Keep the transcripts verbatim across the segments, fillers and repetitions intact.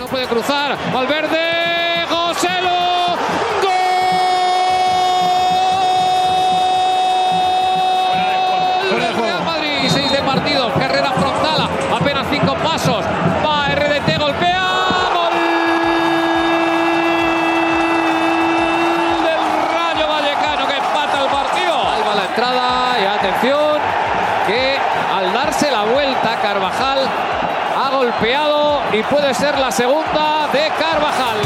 No puede cruzar. Valverde. Carvajal ha golpeado y puede ser la segunda de Carvajal.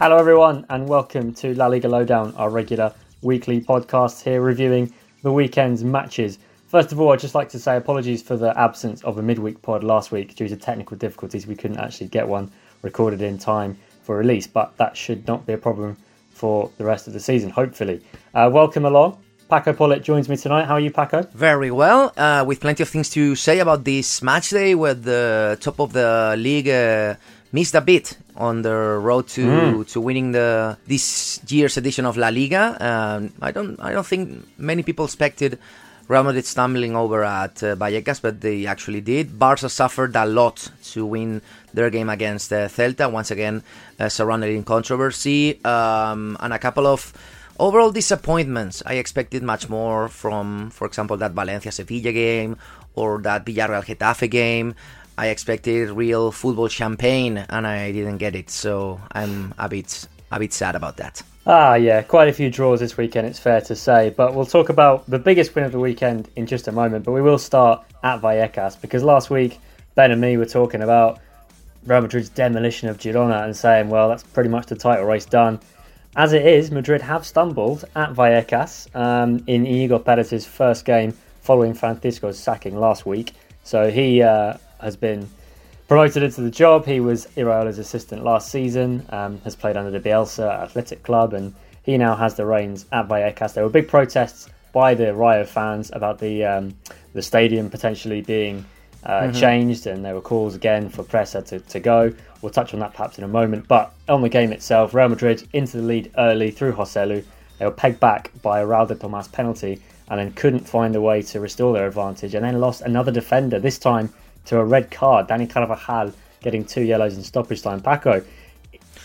Hello everyone and welcome to La Liga Lowdown, our regular weekly podcast here reviewing the weekend's matches. First of all, I'd just like to say apologies for the absence of a midweek pod last week due to technical difficulties. We couldn't actually get one recorded in time for release, but that should not be a problem for the rest of the season, hopefully. Uh, welcome along. Paco Polit joins me tonight. How are you, Paco? Very well, uh, with plenty of things to say about this match day where the top of the league uh, missed a bit on the road to mm. to winning the this year's edition of La Liga. Um, I don't I don't think many people expected Real Madrid stumbling over at uh, Vallecas, but they actually did. Barca suffered a lot to win their game against uh, Celta, once again uh, surrounded in controversy, um, and a couple of overall disappointments. I expected much more from, for example, that Valencia-Sevilla game or that Villarreal-Getafe game. I expected real football champagne and I didn't get it, so I'm a bit a bit sad about that. Ah, yeah, quite a few draws this weekend, it's fair to say, but we'll talk about the biggest win of the weekend in just a moment, but we will start at Vallecas, because last week, Ben and me were talking about Real Madrid's demolition of Girona and saying, well, that's pretty much the title race done. As it is, Madrid have stumbled at Vallecas um, in Íñigo Pérez's first game following Francisco's sacking last week. So he uh, has been promoted into the job. He was Iraola's assistant last season, um, has played under the Bielsa Athletic Club, and he now has the reins at Vallecas. There were big protests by the Rayo fans about the um, the stadium potentially being uh, mm-hmm. changed, and there were calls again for Presa to, to go. We'll touch on that perhaps in a moment, but on the game itself, Real Madrid into the lead early through Joselu. They were pegged back by a Raúl de Tomás penalty and then couldn't find a way to restore their advantage, and then lost another defender, this time to a red card. Dani Carvajal getting two yellows in stoppage time. Paco,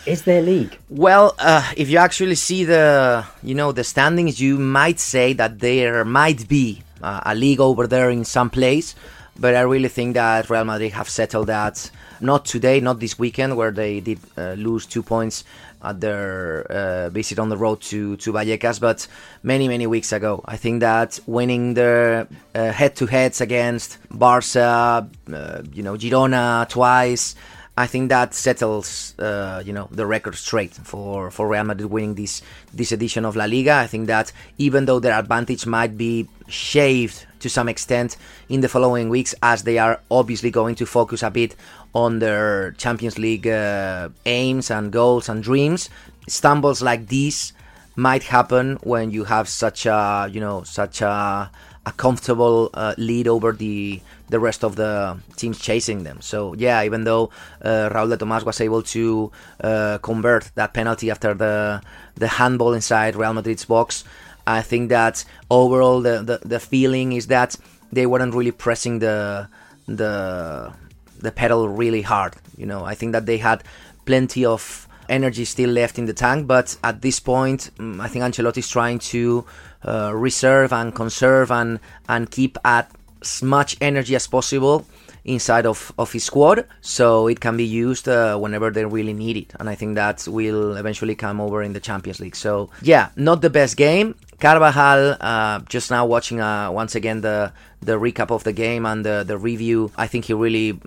is there league? Well, uh, if you actually see the you know the standings, you might say that there might be uh, a league over there in some place, but I really think that Real Madrid have settled that. Not today, not this weekend, where they did uh, lose two points at their uh, visit on the road to, to Vallecas, but many, many weeks ago. I think that winning the uh, head-to-heads against Barca, uh, you know, Girona twice, I think that settles, uh, you know, the record straight for, for Real Madrid winning this this edition of La Liga. I think that even though their advantage might be shaved to some extent in the following weeks, as they are obviously going to focus a bit on their Champions League uh, aims and goals and dreams, stumbles like these might happen when you have such a, you know, such a, a comfortable uh, lead over the the rest of the teams chasing them. So yeah, even though uh, Raúl de Tomás was able to uh, convert that penalty after the the handball inside Real Madrid's box, I think that overall the, the, the feeling is that they weren't really pressing the the the pedal really hard. You know, I think that they had plenty of energy still left in the tank, but at this point, I think Ancelotti is trying to uh, reserve and conserve and, and keep at as much energy as possible inside of, of his squad, so it can be used uh, whenever they really need it. And I think that will eventually come over in the Champions League. So yeah, not the best game. Carvajal, uh, just now watching uh, once again the the recap of the game and the, the review, I think he really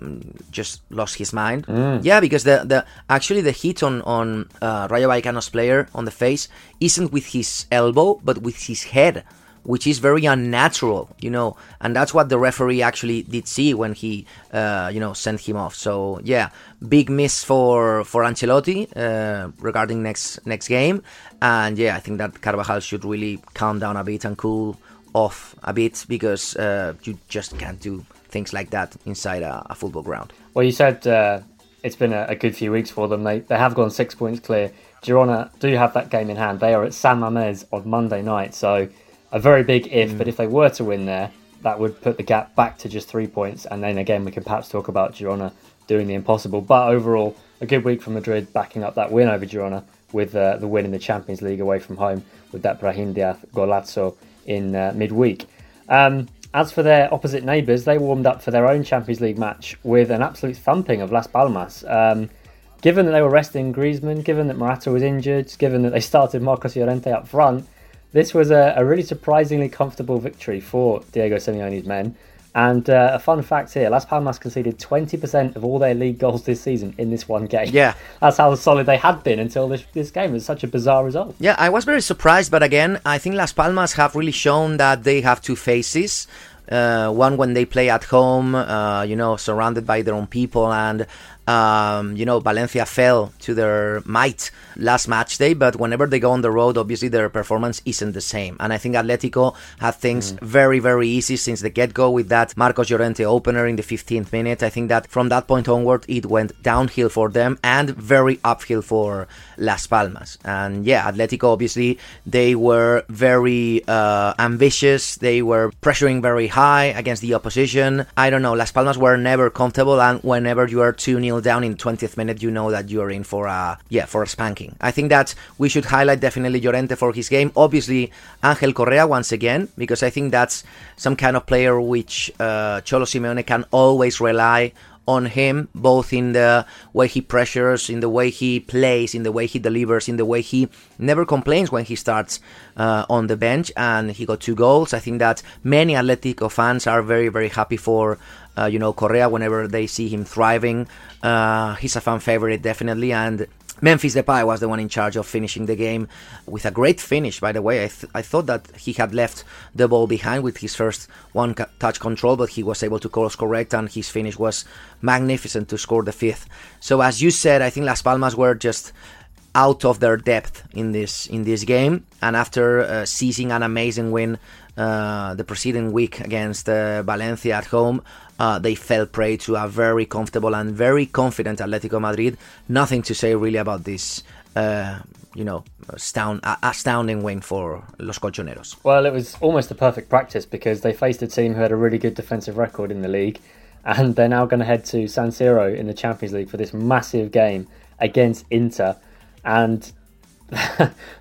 just lost his mind. Mm. Yeah, because the, the actually the hit on, on uh, Rayo Vallecano's player on the face isn't with his elbow, but with his head, which is very unnatural, you know, and that's what the referee actually did see when he, uh, you know, sent him off. So yeah, big miss for for Ancelotti uh, regarding next next game, and yeah, I think that Carvajal should really calm down a bit and cool off a bit, because uh, you just can't do things like that inside a, a football ground. Well, you said uh, it's been a, a good few weeks for them. They they have gone six points clear. Girona do have that game in hand. They are at San Mamés on Monday night, so. A very big if, mm. but if they were to win there, that would put the gap back to just three points. And then again, we can perhaps talk about Girona doing the impossible. But overall, a good week from Madrid, backing up that win over Girona with uh, the win in the Champions League away from home with that Brahim Diaz golazo in uh, midweek. Um, as for their opposite neighbours, they warmed up for their own Champions League match with an absolute thumping of Las Palmas. Um, given that they were resting Griezmann, given that Morata was injured, given that they started Marcos Llorente up front, this was a, a really surprisingly comfortable victory for Diego Simeone's men. And uh, a fun fact here, Las Palmas conceded twenty percent of all their league goals this season in this one game. Yeah. That's how solid they had been until this, this game. It was such a bizarre result. Yeah, I was very surprised. But again, I think Las Palmas have really shown that they have two faces. Uh, one when they play at home, uh, you know, surrounded by their own people. And, um, you know, Valencia fell to their might last match day. But whenever they go on the road, obviously their performance isn't the same. And I think Atletico had things mm. very, very easy since the get-go with that Marcos Llorente opener in the fifteenth minute. I think that from that point onward, it went downhill for them and very uphill for Las Palmas. And yeah, Atletico, obviously, they were very uh, ambitious. They were pressuring very high against the opposition. I don't know, Las Palmas were never comfortable, and whenever you are two nil down in the twentieth minute, you know that you're in for a yeah for a spanking. I think that we should highlight definitely Llorente for his game, obviously Ángel Correa once again, because I think that's some kind of player which uh, Cholo Simeone can always rely on him, both in the way he pressures, in the way he plays, in the way he delivers, in the way he never complains when he starts uh, on the bench, and he got two goals. I think that many Atletico fans are very, very happy for uh, you know Correa whenever they see him thriving. Uh, he's a fan favorite, definitely, and Memphis Depay was the one in charge of finishing the game with a great finish, by the way. I, th- I thought that he had left the ball behind with his first one-touch control, but he was able to course correct, and his finish was magnificent to score the fifth. So as you said, I think Las Palmas were just out of their depth in this in this game, and after uh, seizing an amazing win uh, the preceding week against uh, Valencia at home, Uh, they fell prey to a very comfortable and very confident Atletico Madrid. Nothing to say really about this, uh, you know, astound, astounding win for Los Colchoneros. Well, it was almost the perfect practice, because they faced a team who had a really good defensive record in the league, and they're now going to head to San Siro in the Champions League for this massive game against Inter. And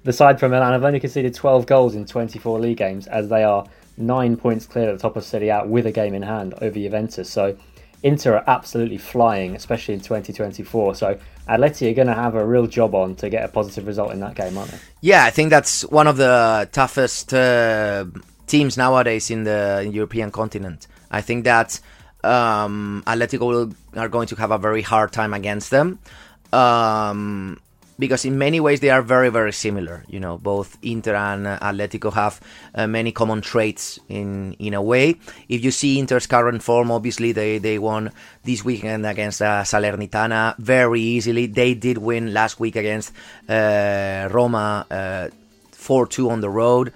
the side from Milan have only conceded twelve goals in twenty-four league games, as they are nine points clear at the top of Serie A with a game in hand over Juventus. So Inter are absolutely flying, especially in twenty twenty-four. So Atleti are going to have a real job on to get a positive result in that game, aren't they? Yeah, I think that's one of the toughest uh, teams nowadays in the European continent. I think that um, Atletico will, are going to have a very hard time against them. Um... Because in many ways they are very, very similar. You know, both Inter and Atletico have uh, many common traits in in a way. If you see Inter's current form, obviously they, they won this weekend against uh, Salernitana very easily. They did win last week against uh, Roma uh, four two on the road.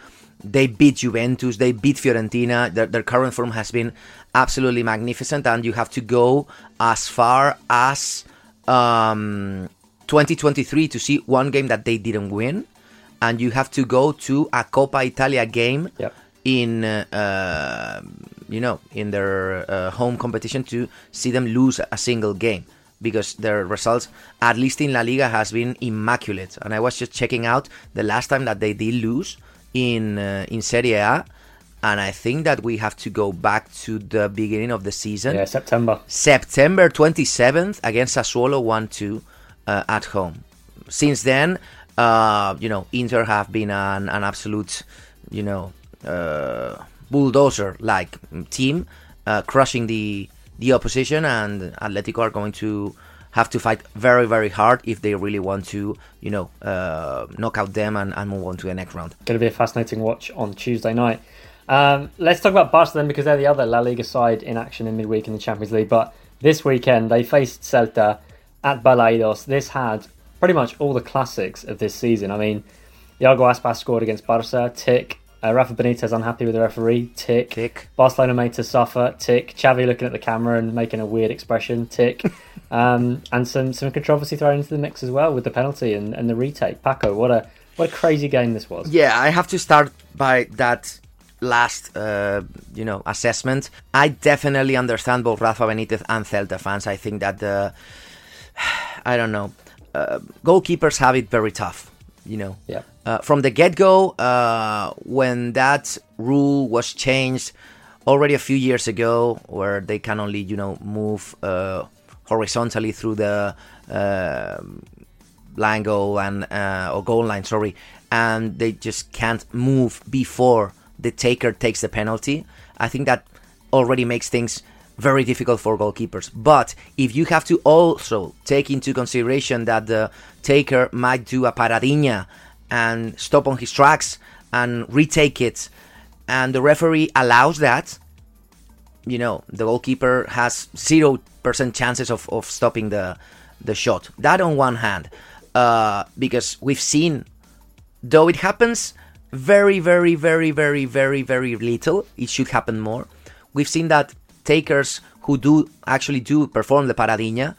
They beat Juventus, they beat Fiorentina. Their, their current form has been absolutely magnificent, and you have to go as far as Um, twenty twenty-three to see one game that they didn't win, and you have to go to a Coppa Italia game yep. in uh, you know in their uh, home competition to see them lose a single game. because their results, at least in La Liga, has been immaculate. And I was just checking out the last time that they did lose in uh, in Serie A, and I think that we have to go back to the beginning of the season. Yeah, September. September twenty-seventh against Sassuolo one two uh, at home. Since then, uh, you know, Inter have been an, an absolute, you know, uh, bulldozer-like team, uh, crushing the the opposition, and Atletico are going to have to fight very, very hard if they really want to, you know, uh, knock out them and, and move on to the next round. Going to be a fascinating watch on Tuesday night. Um, let's talk about Barca then, because they're the other La Liga side in action in midweek in the Champions League. But this weekend, they faced Celta at Balaidos. This had pretty much all the classics of this season. I mean, Iago Aspas scored against Barca, tick. Uh, Rafa Benitez unhappy with the referee, tick. tick. Barcelona made to suffer, tick. Xavi looking at the camera and making a weird expression, tick. um, and some, some controversy thrown into the mix as well with the penalty and, and the retake. Paco, what a what a crazy game this was. Yeah, I have to start by that last, uh, you know, assessment. I definitely understand both Rafa Benitez and Celta fans. I think that the, I don't know, uh, goalkeepers have it very tough, you know. Yeah. Uh, from the get-go, uh, when that rule was changed already a few years ago, where they can only, you know, move uh, horizontally through the uh, line goal and uh, or goal line, sorry, and they just can't move before the taker takes the penalty. I think that already makes things very difficult for goalkeepers. But if you have to also take into consideration that the taker might do a paradinha and stop on his tracks and retake it, and the referee allows that, you know, the goalkeeper has zero percent chances of, of stopping the the shot. That on one hand, uh, because we've seen, though it happens very, very, very, very, very, very little, it should happen more. We've seen that takers who do actually do perform the paradinha,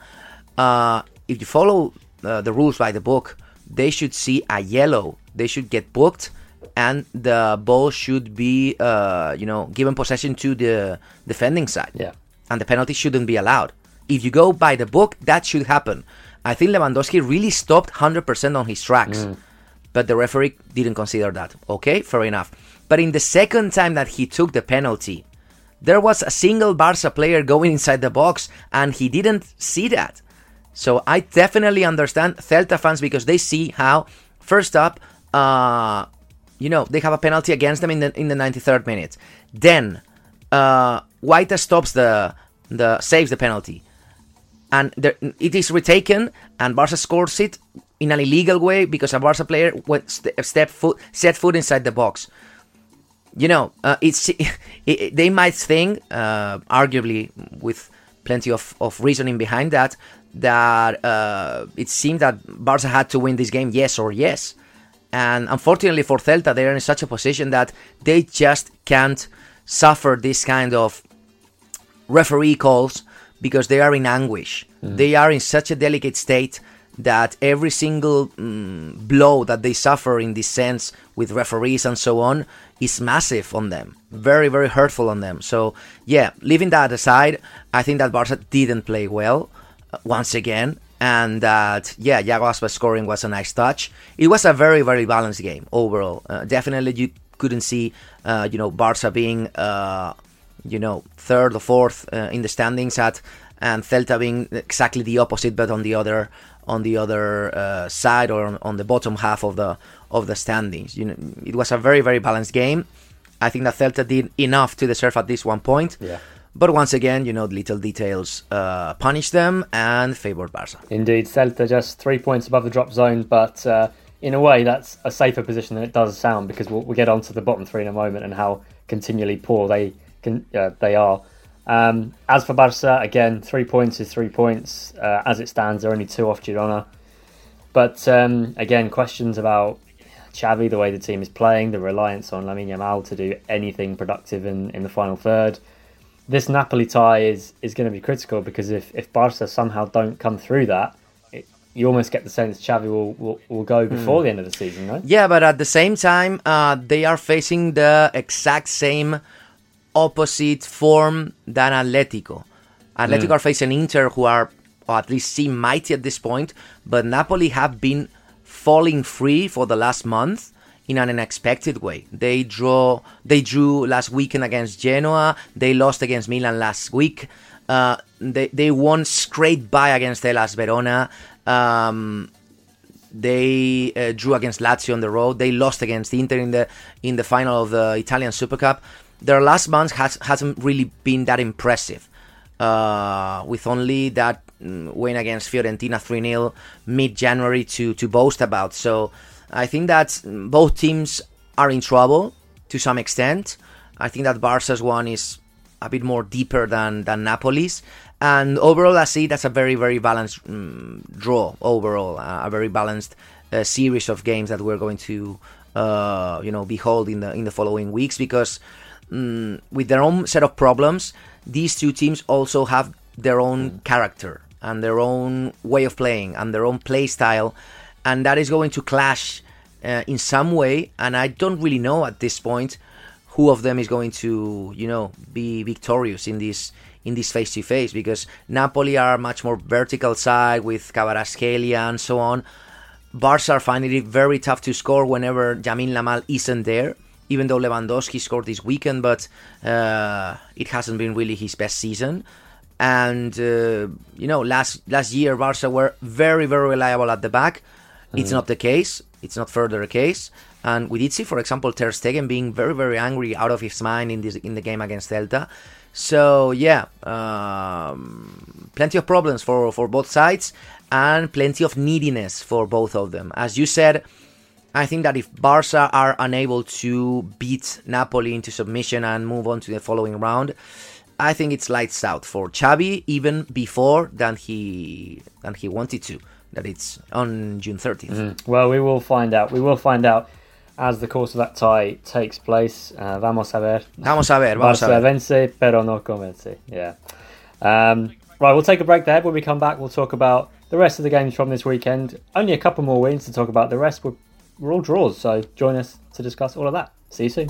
uh, if you follow uh, the rules by the book, they should see a yellow. They should get booked, and the ball should be, uh, you know, given possession to the defending side. Yeah. And the penalty shouldn't be allowed. If you go by the book, that should happen. I think Lewandowski really stopped one hundred percent on his tracks, mm. but the referee didn't consider that. Okay, fair enough. But in the second time that he took the penalty, there was a single Barca player going inside the box, and he didn't see that. So I definitely understand Celta fans, because they see how, first up, uh, you know, they have a penalty against them in the in the ninety-third minute. Then uh, Guaita stops the the saves the penalty, and there, it is retaken, and Barca scores it in an illegal way because a Barca player went st- step foot set foot inside the box. You know, uh, it's it, it, they might think, uh, arguably with plenty of, of reasoning behind that, that uh, it seemed that Barca had to win this game, yes or yes. And unfortunately for Celta, they're in such a position that they just can't suffer this kind of referee calls, because they are in anguish. Mm. They are in such a delicate state that every single mm, blow that they suffer in this sense with referees and so on is massive on them. Very, very hurtful on them. So, yeah, leaving that aside, I think that Barca didn't play well once again, and that, yeah, Iago Aspas scoring was a nice touch. It was a very, very balanced game overall. Uh, definitely you couldn't see, uh, you know, Barca being, uh, you know, third or fourth uh, in the standings at, and Celta being exactly the opposite, but on the other on the other uh, side, or on, on the bottom half of the of the standings. You know, it was a very, very balanced game. I think that Celta did enough to deserve at least one point. Yeah. But once again, you know, little details uh, punish them and favoured Barca. Indeed, Celta just three points above the drop zone, but uh, in a way that's a safer position than it does sound, because we'll, we'll get on to the bottom three in a moment and how continually poor they can, uh, they are. Um, as for Barca, again, three points is three points. Uh, as it stands, they're only two off Girona. But um, again, questions about Xavi, the way the team is playing, the reliance on Lamine Yamal to do anything productive in, in the final third. This Napoli tie is, is going to be critical, because if, if Barca somehow don't come through that, it, you almost get the sense Xavi will, will, will go before mm. the end of the season, right? Yeah, but at the same time, uh, they are facing the exact same opposite form than Atletico. Atletico mm. are facing Inter, who are or at least seem mighty at this point, but Napoli have been falling free for the last month in an unexpected way. They draw, they drew last weekend against Genoa, they lost against Milan last week, uh, they, they won straight by against Hellas Verona, um, they uh, drew against Lazio on the road, they lost against Inter in the in the final of the Italian Super Cup. Their last month has, hasn't really been that impressive, uh, with only that win against Fiorentina three nil mid-January to, to boast about. So I think that both teams are in trouble to some extent. I think that Barca's one is a bit more deeper than, than Napoli's. And overall, I see that's a very, very balanced um, draw overall, uh, a very balanced uh, series of games that we're going to uh, you know, behold in the, in the following weeks, because um, with their own set of problems, these two teams also have their own character and their own way of playing and their own play style. And that is going to clash uh, in some way. And I don't really know at this point who of them is going to, you know, be victorious in this in this face-to-face, because Napoli are much more vertical side with Kvaratskhelia and so on. Barca are finding it very tough to score whenever Lamine Yamal isn't there, even though Lewandowski scored this weekend, but uh, it hasn't been really his best season. And, uh, you know, last last year Barca were very, very reliable at the back. Mm. It's not the case. It's not further the case. And we did see, for example, Ter Stegen being very, very angry out of his mind in, this, in the game against Celta. So, yeah, um, plenty of problems for, for both sides and plenty of neediness for both of them. As you said, I think that if Barca are unable to beat Napoli into submission and move on to the following round, I think it's lights out for Xavi, even before than he than he wanted to. That it's on June thirtieth. Mm. Well, we will find out. We will find out as the course of that tie takes place. Uh, vamos a ver. Vamos a ver. Vamos a ver. Barça vence, pero no convence. Yeah. Um, right, we'll take a break there. When we come back, we'll talk about the rest of the games from this weekend. Only a couple more wins to talk about. The rest, we're, we're all draws. So join us to discuss all of that. See you soon.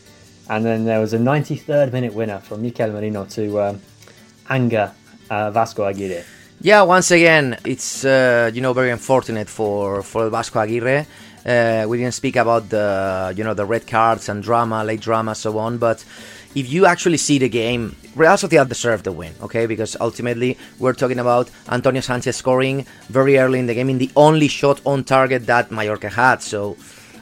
And then there was a ninety-third minute winner from Mikel Merino to um, anger uh, Vasco Aguirre. Yeah, once again, it's uh, you know very unfortunate for, for Vasco Aguirre. Uh, we didn't speak about the you know the red cards and drama, late drama, so on. But if you actually see the game, Real Sociedad deserved the win, okay? Because ultimately we're talking about Antonio Sanchez scoring very early in the game in the only shot on target that Mallorca had. So.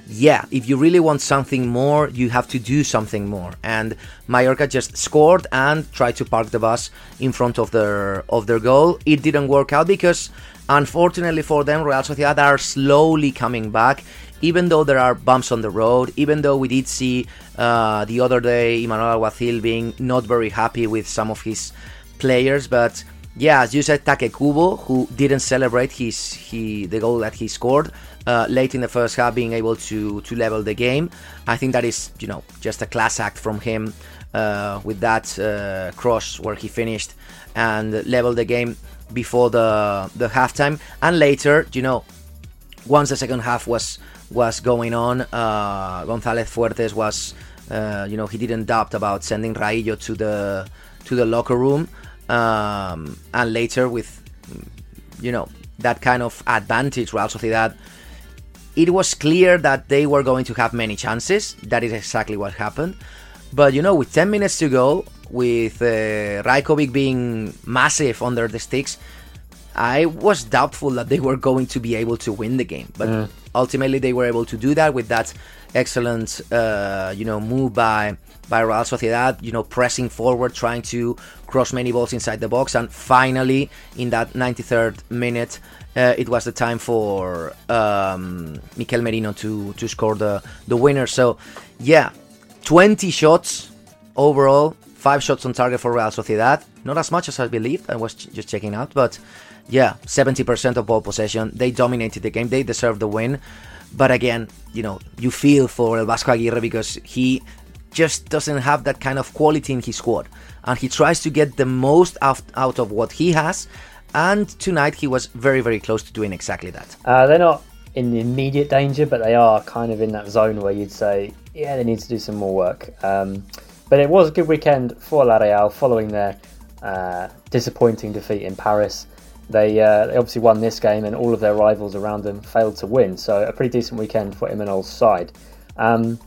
Yeah, if you really want something more, you have to do something more. And Mallorca just scored and tried to park the bus in front of their of their goal. It didn't work out because, unfortunately for them, Real Sociedad are slowly coming back. Even though there are bumps on the road, even though we did see uh, the other day Emmanuel Alguacil being not very happy with some of his players, but yeah, as you said, Take Kubo, who didn't celebrate his he the goal that he scored uh, late in the first half, being able to to level the game. I think that is, you know, just a class act from him uh, with that uh, cross where he finished and leveled the game before the the halftime. And later, you know, once the second half was was going on, uh, González Fuertes was, uh, you know, he didn't doubt about sending Raillo to the to the locker room. Um, and later with, you know, that kind of advantage, Real Sociedad, it was clear that they were going to have many chances. That is exactly what happened. But, you know, with ten minutes to go, with uh, Rajkovic being massive under the sticks, I was doubtful that they were going to be able to win the game. But yeah. ultimately they were able to do that with that excellent, uh, you know, move by by Real Sociedad, you know, pressing forward, trying to cross many balls inside the box. And finally, in that ninety-third minute, uh, it was the time for um, Mikel Merino to, to score the, the winner. So, yeah, twenty shots overall, five shots on target for Real Sociedad. Not as much as I believed, I was ch- just checking out, but yeah, seventy percent of ball possession. They dominated the game, they deserved the win. But again, you know, you feel for El Vasco Aguirre because he just doesn't have that kind of quality in his squad. And he tries to get the most out, out of what he has. And tonight he was very, very close to doing exactly that. Uh, they're not in immediate danger, but they are kind of in that zone where you'd say, yeah, they need to do some more work. Um, but it was a good weekend for La Real following their uh, disappointing defeat in Paris. They, uh, they obviously won this game and all of their rivals around them failed to win. So a pretty decent weekend for Imanol's side. Um,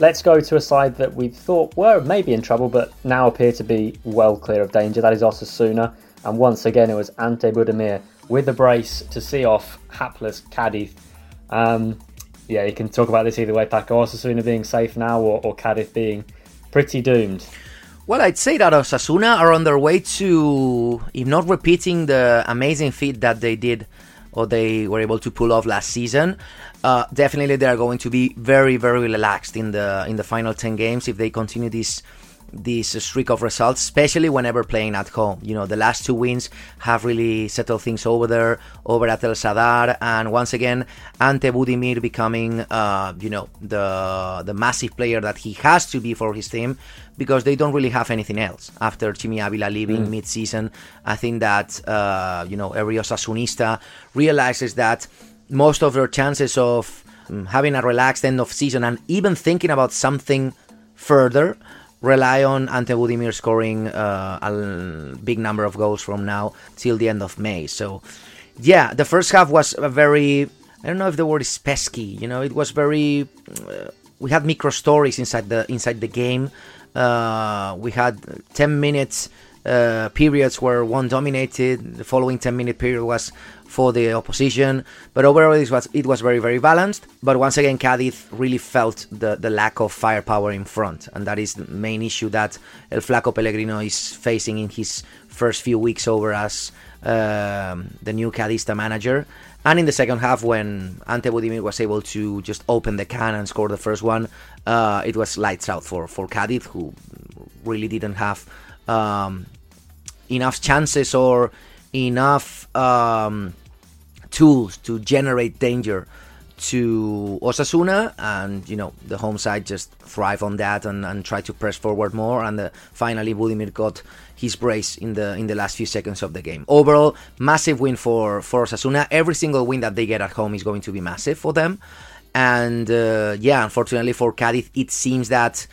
Let's go to a side that we thought were maybe in trouble, but now appear to be well clear of danger. That is Osasuna. And once again, it was Ante Budimir with the brace to see off hapless Cadiz. Um, yeah, you can talk about this either way, Paco. Osasuna being safe now or, or Cadiz being pretty doomed. Well, I'd say that Osasuna are on their way to, if not repeating the amazing feat that they did or they were able to pull off last season, uh, definitely they are going to be very, very relaxed in the in the final ten games if they continue this this streak of results, especially whenever playing at home. You know, the last two wins have really settled things over there, over at El Sadar, and once again, Ante Budimir becoming, uh, you know, the the massive player that he has to be for his team, because they don't really have anything else. After Chimi Ávila leaving mm. mid-season, I think that, uh, you know, every Osasunista realizes that most of their chances of um, having a relaxed end of season and even thinking about something further rely on Ante Budimir scoring uh, a big number of goals from now till the end of May. So, yeah, the first half was a very, I don't know if the word is pesky, you know, it was very, uh, we had micro stories inside the inside the game. Uh, we had ten minutes uh, periods where one dominated. The following ten minute period was for the opposition. But overall, it was, it was very, very balanced. But once again, Cadiz really felt the, the lack of firepower in front. And that is the main issue that El Flaco Pellegrino is facing in his first few weeks over as um, the new Cadista manager. And in the second half, when Ante Budimir was able to just open the can and score the first one, uh, it was lights out for, for Cadiz, who really didn't have um, enough chances or enough um, tools to generate danger to Osasuna, and you know the home side just thrive on that and, and try to press forward more, and uh, finally Budimir got his brace in the in the last few seconds of the game. Overall, massive win for, for Osasuna. Every single win that they get at home is going to be massive for them, and uh, yeah, unfortunately for Cádiz, it seems that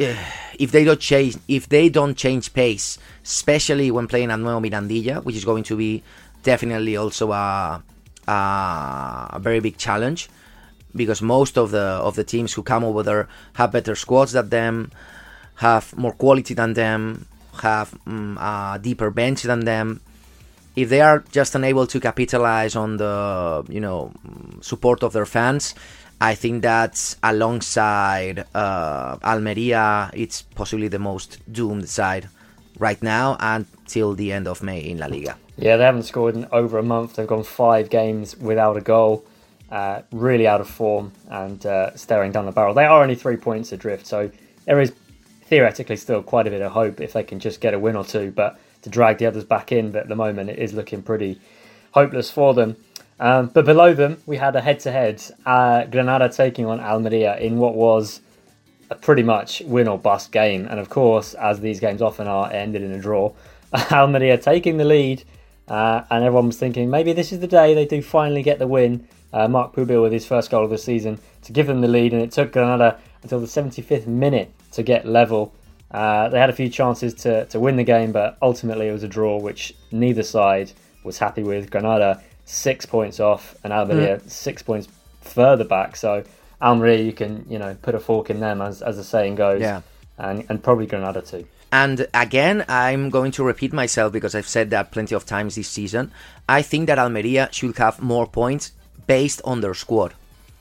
uh, if they don't change if they don't change pace, especially when playing at Nuevo Mirandilla, which is going to be definitely also a Uh, a very big challenge, because most of the of the teams who come over there have better squads than them, have more quality than them, have um, a deeper bench than them. If they are just unable to capitalize on the you know support of their fans, I think that alongside uh, Almeria, it's possibly the most doomed side right now until the end of May in La Liga. Yeah, they haven't scored in over a month. They've gone five games without a goal. Uh, really out of form and uh, staring down the barrel. They are only three points adrift, so there is theoretically still quite a bit of hope if they can just get a win or two, but to drag the others back in. But at the moment, it is looking pretty hopeless for them. Um, but below them, we had a head-to-head. Uh, Granada taking on Almeria in what was a pretty much win or bust game. And of course, as these games often are, it ended in a draw. Almeria taking the lead. Uh, and everyone was thinking maybe this is the day they do finally get the win. Uh, Marc Pubil with his first goal of the season to give them the lead, and it took Granada until the seventy-fifth minute to get level. Uh, they had a few chances to, to win the game, but ultimately it was a draw, which neither side was happy with. Granada six points off, and Almeria mm. six points further back. So Almeria, you can you know put a fork in them, as as the saying goes, yeah. and and probably Granada too. And again, I'm going to repeat myself because I've said that plenty of times this season. I think that Almeria should have more points based on their squad.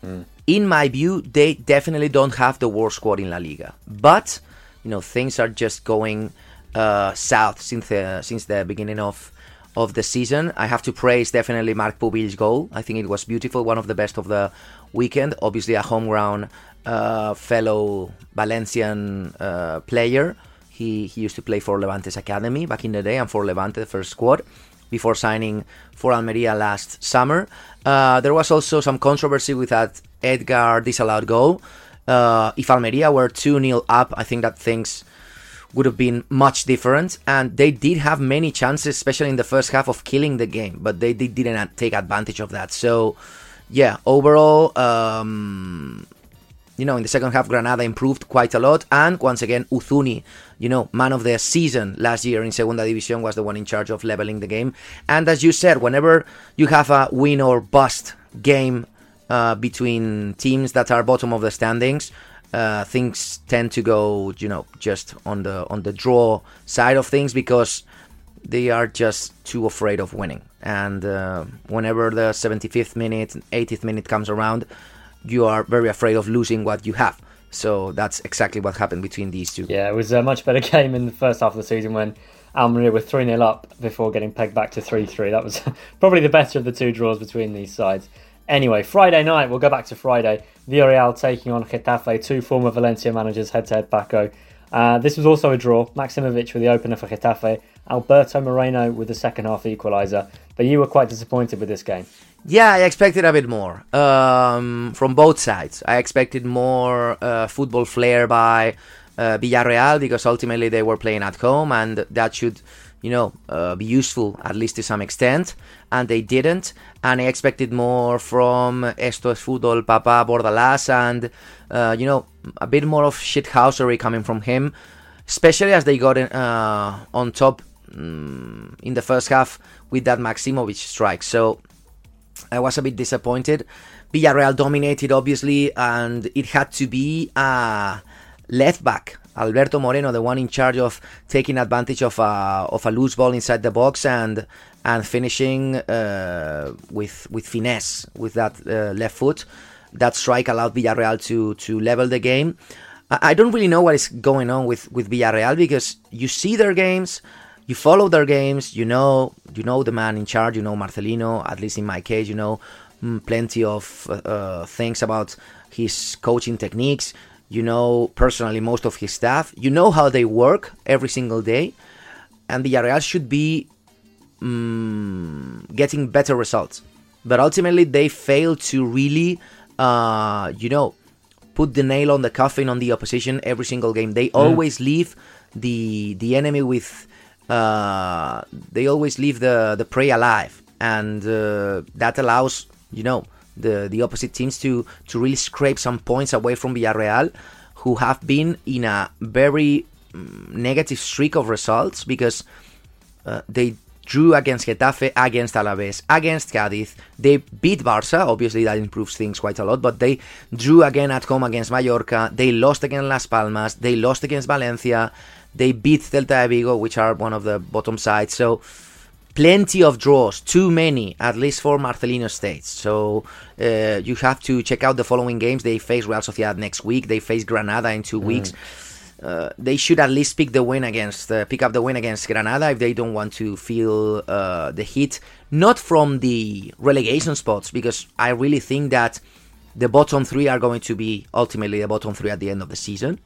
Mm. In my view, they definitely don't have the worst squad in La Liga. But, you know, things are just going uh, south since the, since the beginning of, of the season. I have to praise definitely Marc Pubil's goal. I think it was beautiful, one of the best of the weekend. Obviously a homegrown uh, fellow Valencian uh, player. He, he used to play for Levante's academy back in the day and for Levante, the first squad, before signing for Almeria last summer. Uh, there was also some controversy with that Edgar disallowed goal. Uh, if Almeria were two nil up, I think that things would have been much different. And they did have many chances, especially in the first half, of killing the game. But they, they didn't take advantage of that. So, yeah, overall... Um, You know, in the second half, Granada improved quite a lot. And once again, Uzuni, you know, man of the season last year in Segunda División, was the one in charge of leveling the game. And as you said, whenever you have a win or bust game uh, between teams that are bottom of the standings, uh, things tend to go, you know, just on the on the draw side of things, because they are just too afraid of winning. And uh, whenever the seventy-fifth minute, eightieth minute comes around, you are very afraid of losing what you have. So that's exactly what happened between these two. Yeah, it was a much better game in the first half of the season when Almeria were three nil up before getting pegged back to three three. That was probably the better of the two draws between these sides. Anyway, Friday night, we'll go back to Friday. Villarreal taking on Getafe, two former Valencia managers head-to-head, Paco. Uh, this was also a draw. Maximovic with the opener for Getafe. Alberto Moreno with the second half equaliser. But you were quite disappointed with this game. Yeah, I expected a bit more um, from both sides. I expected more uh, football flair by uh, Villarreal, because ultimately they were playing at home, and that should, you know, uh, be useful at least to some extent. And they didn't. And I expected more from Esto es Fútbol, Papa Bordalás, and uh, you know, a bit more of shithousery coming from him, especially as they got in, uh, on top um, in the first half with that Maximovic strike. So I was a bit disappointed. Villarreal dominated, obviously, and it had to be a left-back, Alberto Moreno, the one in charge of taking advantage of a, of a loose ball inside the box and and finishing uh, with with finesse, with that uh, left foot. That strike allowed Villarreal to, to level the game. I don't really know what is going on with, with Villarreal, because you see their games, you follow their games, you know you know the man in charge, you know Marcelino, at least in my case, you know plenty of uh, things about his coaching techniques, you know personally most of his staff, you know how they work every single day, and Villarreal should be um, getting better results. But ultimately, they failed to really, uh, you know, put the nail on the coffin on the opposition every single game. They always yeah. leave the the enemy with... Uh, they always leave the, the prey alive. And uh, that allows, you know, the, the opposite teams to, to really scrape some points away from Villarreal, who have been in a very negative streak of results, because uh, they drew against Getafe, against Alaves, against Cádiz. They beat Barça, obviously that improves things quite a lot, but they drew again at home against Mallorca, they lost against Las Palmas, they lost against Valencia, they beat Celta de Vigo, which are one of the bottom sides, so plenty of draws, too many, at least for Marcelino States. So uh, you have to check out the following games. They face Real Sociedad next week, they face Granada in two mm. weeks. Uh, they should at least pick the win against uh, pick up the win against Granada if they don't want to feel uh, the heat, not from the relegation spots, because I really think that the bottom three are going to be ultimately the bottom three at the end of the season.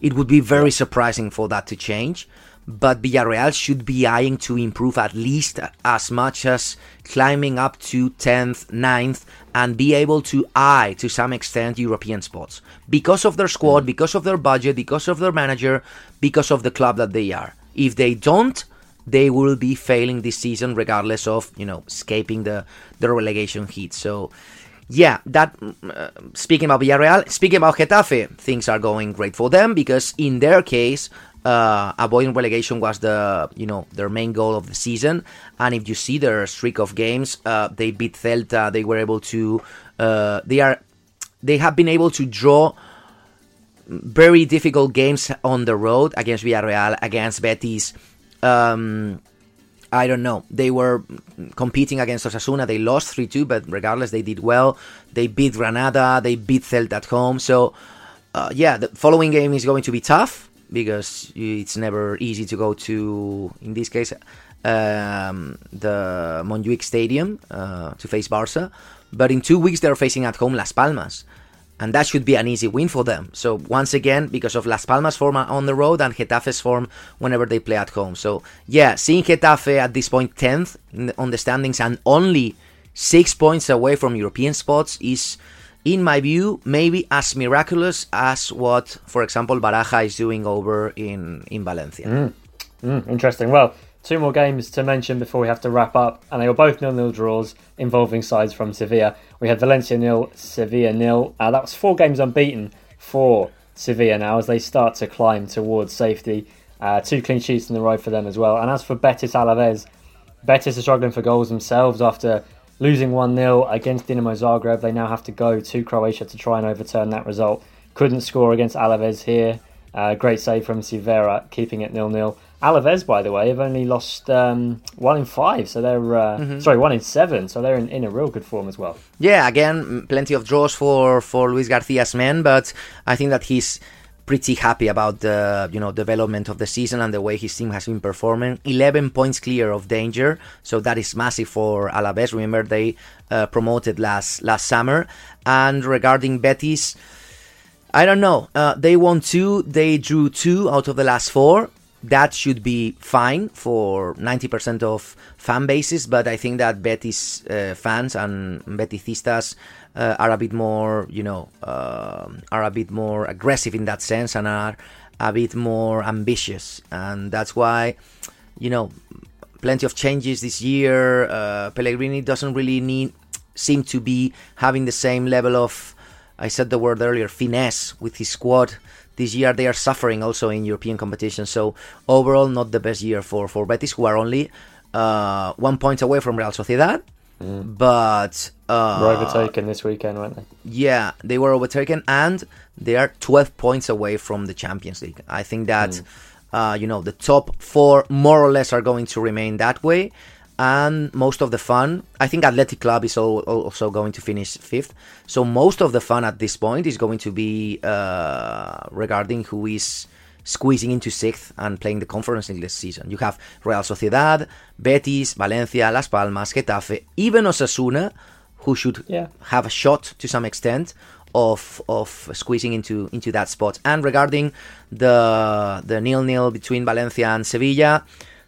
It would be very surprising for that to change, but Villarreal should be eyeing to improve at least as much as climbing up to tenth, ninth, and be able to eye, to some extent, European spots. Because of their squad, because of their budget, because of their manager, because of the club that they are. If they don't, they will be failing this season regardless of, you know, escaping the, the relegation heat. So, yeah, that uh, speaking about Villarreal, speaking about Getafe, things are going great for them, because in their case... Uh, avoiding relegation was the you know their main goal of the season, and if you see their streak of games, uh, they beat Celta. They were able to uh, they are they have been able to draw very difficult games on the road against Villarreal, against Betis. Um, I don't know. They were competing against Osasuna. They lost three two, but regardless, they did well. They beat Granada. They beat Celta at home. So uh, yeah, the following game is going to be tough, because it's never easy to go to, in this case, um, the Montjuic Stadium uh, to face Barça. But in two weeks they're facing at home Las Palmas, and that should be an easy win for them. So once again, because of Las Palmas' form on the road and Getafe's form whenever they play at home. So yeah, seeing Getafe at this point tenth on the standings and only six points away from European spots is... in my view, maybe as miraculous as what, for example, Baraja is doing over in, in Valencia. Mm. Mm, interesting. Well, two more games to mention before we have to wrap up, and they were both nil-nil draws involving sides from Sevilla. We had Valencia nil, Sevilla nil. Uh, that was four games unbeaten for Sevilla now as they start to climb towards safety. Uh, two clean sheets in the row for them as well. And as for Betis Alaves, Betis are struggling for goals themselves after... losing one nil against Dinamo Zagreb. They now have to go to Croatia to try and overturn that result. Couldn't score against Alaves here. Uh, great save from Sivera, keeping it nil nil. Alaves, by the way, have only lost um, one in five, so they're uh, mm-hmm. sorry, one in seven, so they're in, in a real good form as well. Yeah, again, plenty of draws for, for Luis Garcia's men, but I think that he's pretty happy about the you know development of the season and the way his team has been performing. eleven points clear of danger, so that is massive for Alaves. Remember, they uh, promoted last last summer. And regarding Betis, I don't know. Uh, they won two, they drew two out of the last four. That should be fine for ninety percent of fan bases, but I think that Betis uh, fans and Beticistas uh, are a bit more, you know, uh, are a bit more aggressive in that sense and are a bit more ambitious. And that's why, you know, plenty of changes this year. Uh, Pellegrini doesn't really need, seem to be having the same level of, I said the word earlier, finesse with his squad. This year they are suffering also in European competition, so overall not the best year for, for Betis, who are only uh, one point away from Real Sociedad, mm. but... Uh, were overtaken this weekend, weren't they? Yeah, they were overtaken, and they are twelve points away from the Champions League. I think that, mm. uh, you know, the top four more or less are going to remain that way, and most of the fun, I think Athletic Club is also going to finish fifth, so most of the fun at this point is going to be uh, regarding who is squeezing into sixth and playing the Conference League this season. You have Real Sociedad, Betis, Valencia, Las Palmas, Getafe, even Osasuna, who should yeah. have a shot to some extent of of squeezing into into that spot. And regarding the the nil-nil between Valencia and Sevilla,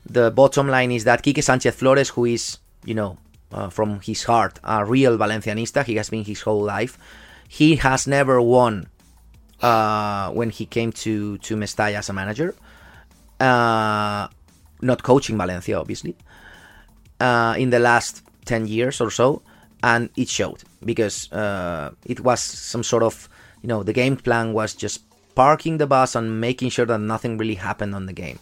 The bottom line is that Quique Sánchez Flores, who is, you know, uh, from his heart, a real Valencianista, he has been his whole life, he has never won uh, when he came to, to Mestalla as a manager. Uh, not coaching Valencia, obviously, uh, in the last ten years or so. And it showed, because uh, it was some sort of, you know, the game plan was just parking the bus and making sure that nothing really happened on the game.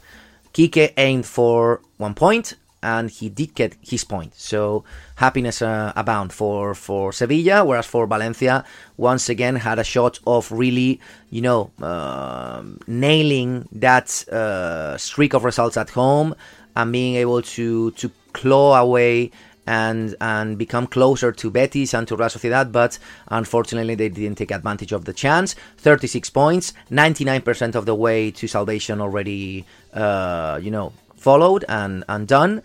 Quique aimed for one point, and he did get his point. So happiness uh, abound for, for Sevilla, whereas for Valencia, once again, had a shot of really, you know, uh, nailing that uh, streak of results at home and being able to, to claw away and and become closer to Betis and to Real Sociedad, but unfortunately they didn't take advantage of the chance. thirty-six points, ninety-nine percent of the way to salvation already, uh, you know, followed and, and done,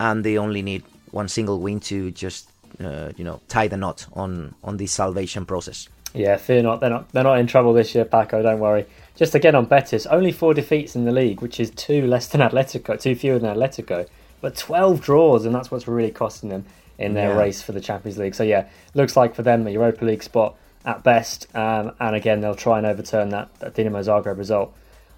and they only need one single win to just, uh, you know, tie the knot on, on this salvation process. Yeah, fear not, they're not, they're not in trouble this year, Paco, don't worry. Just again on Betis, only four defeats in the league, which is two less than Atletico, two fewer than Atletico. But twelve draws, and that's what's really costing them in their yeah. race for the Champions League. So yeah, looks like for them a Europa League spot at best. Um, and again, they'll try and overturn that, that Dinamo Zagreb result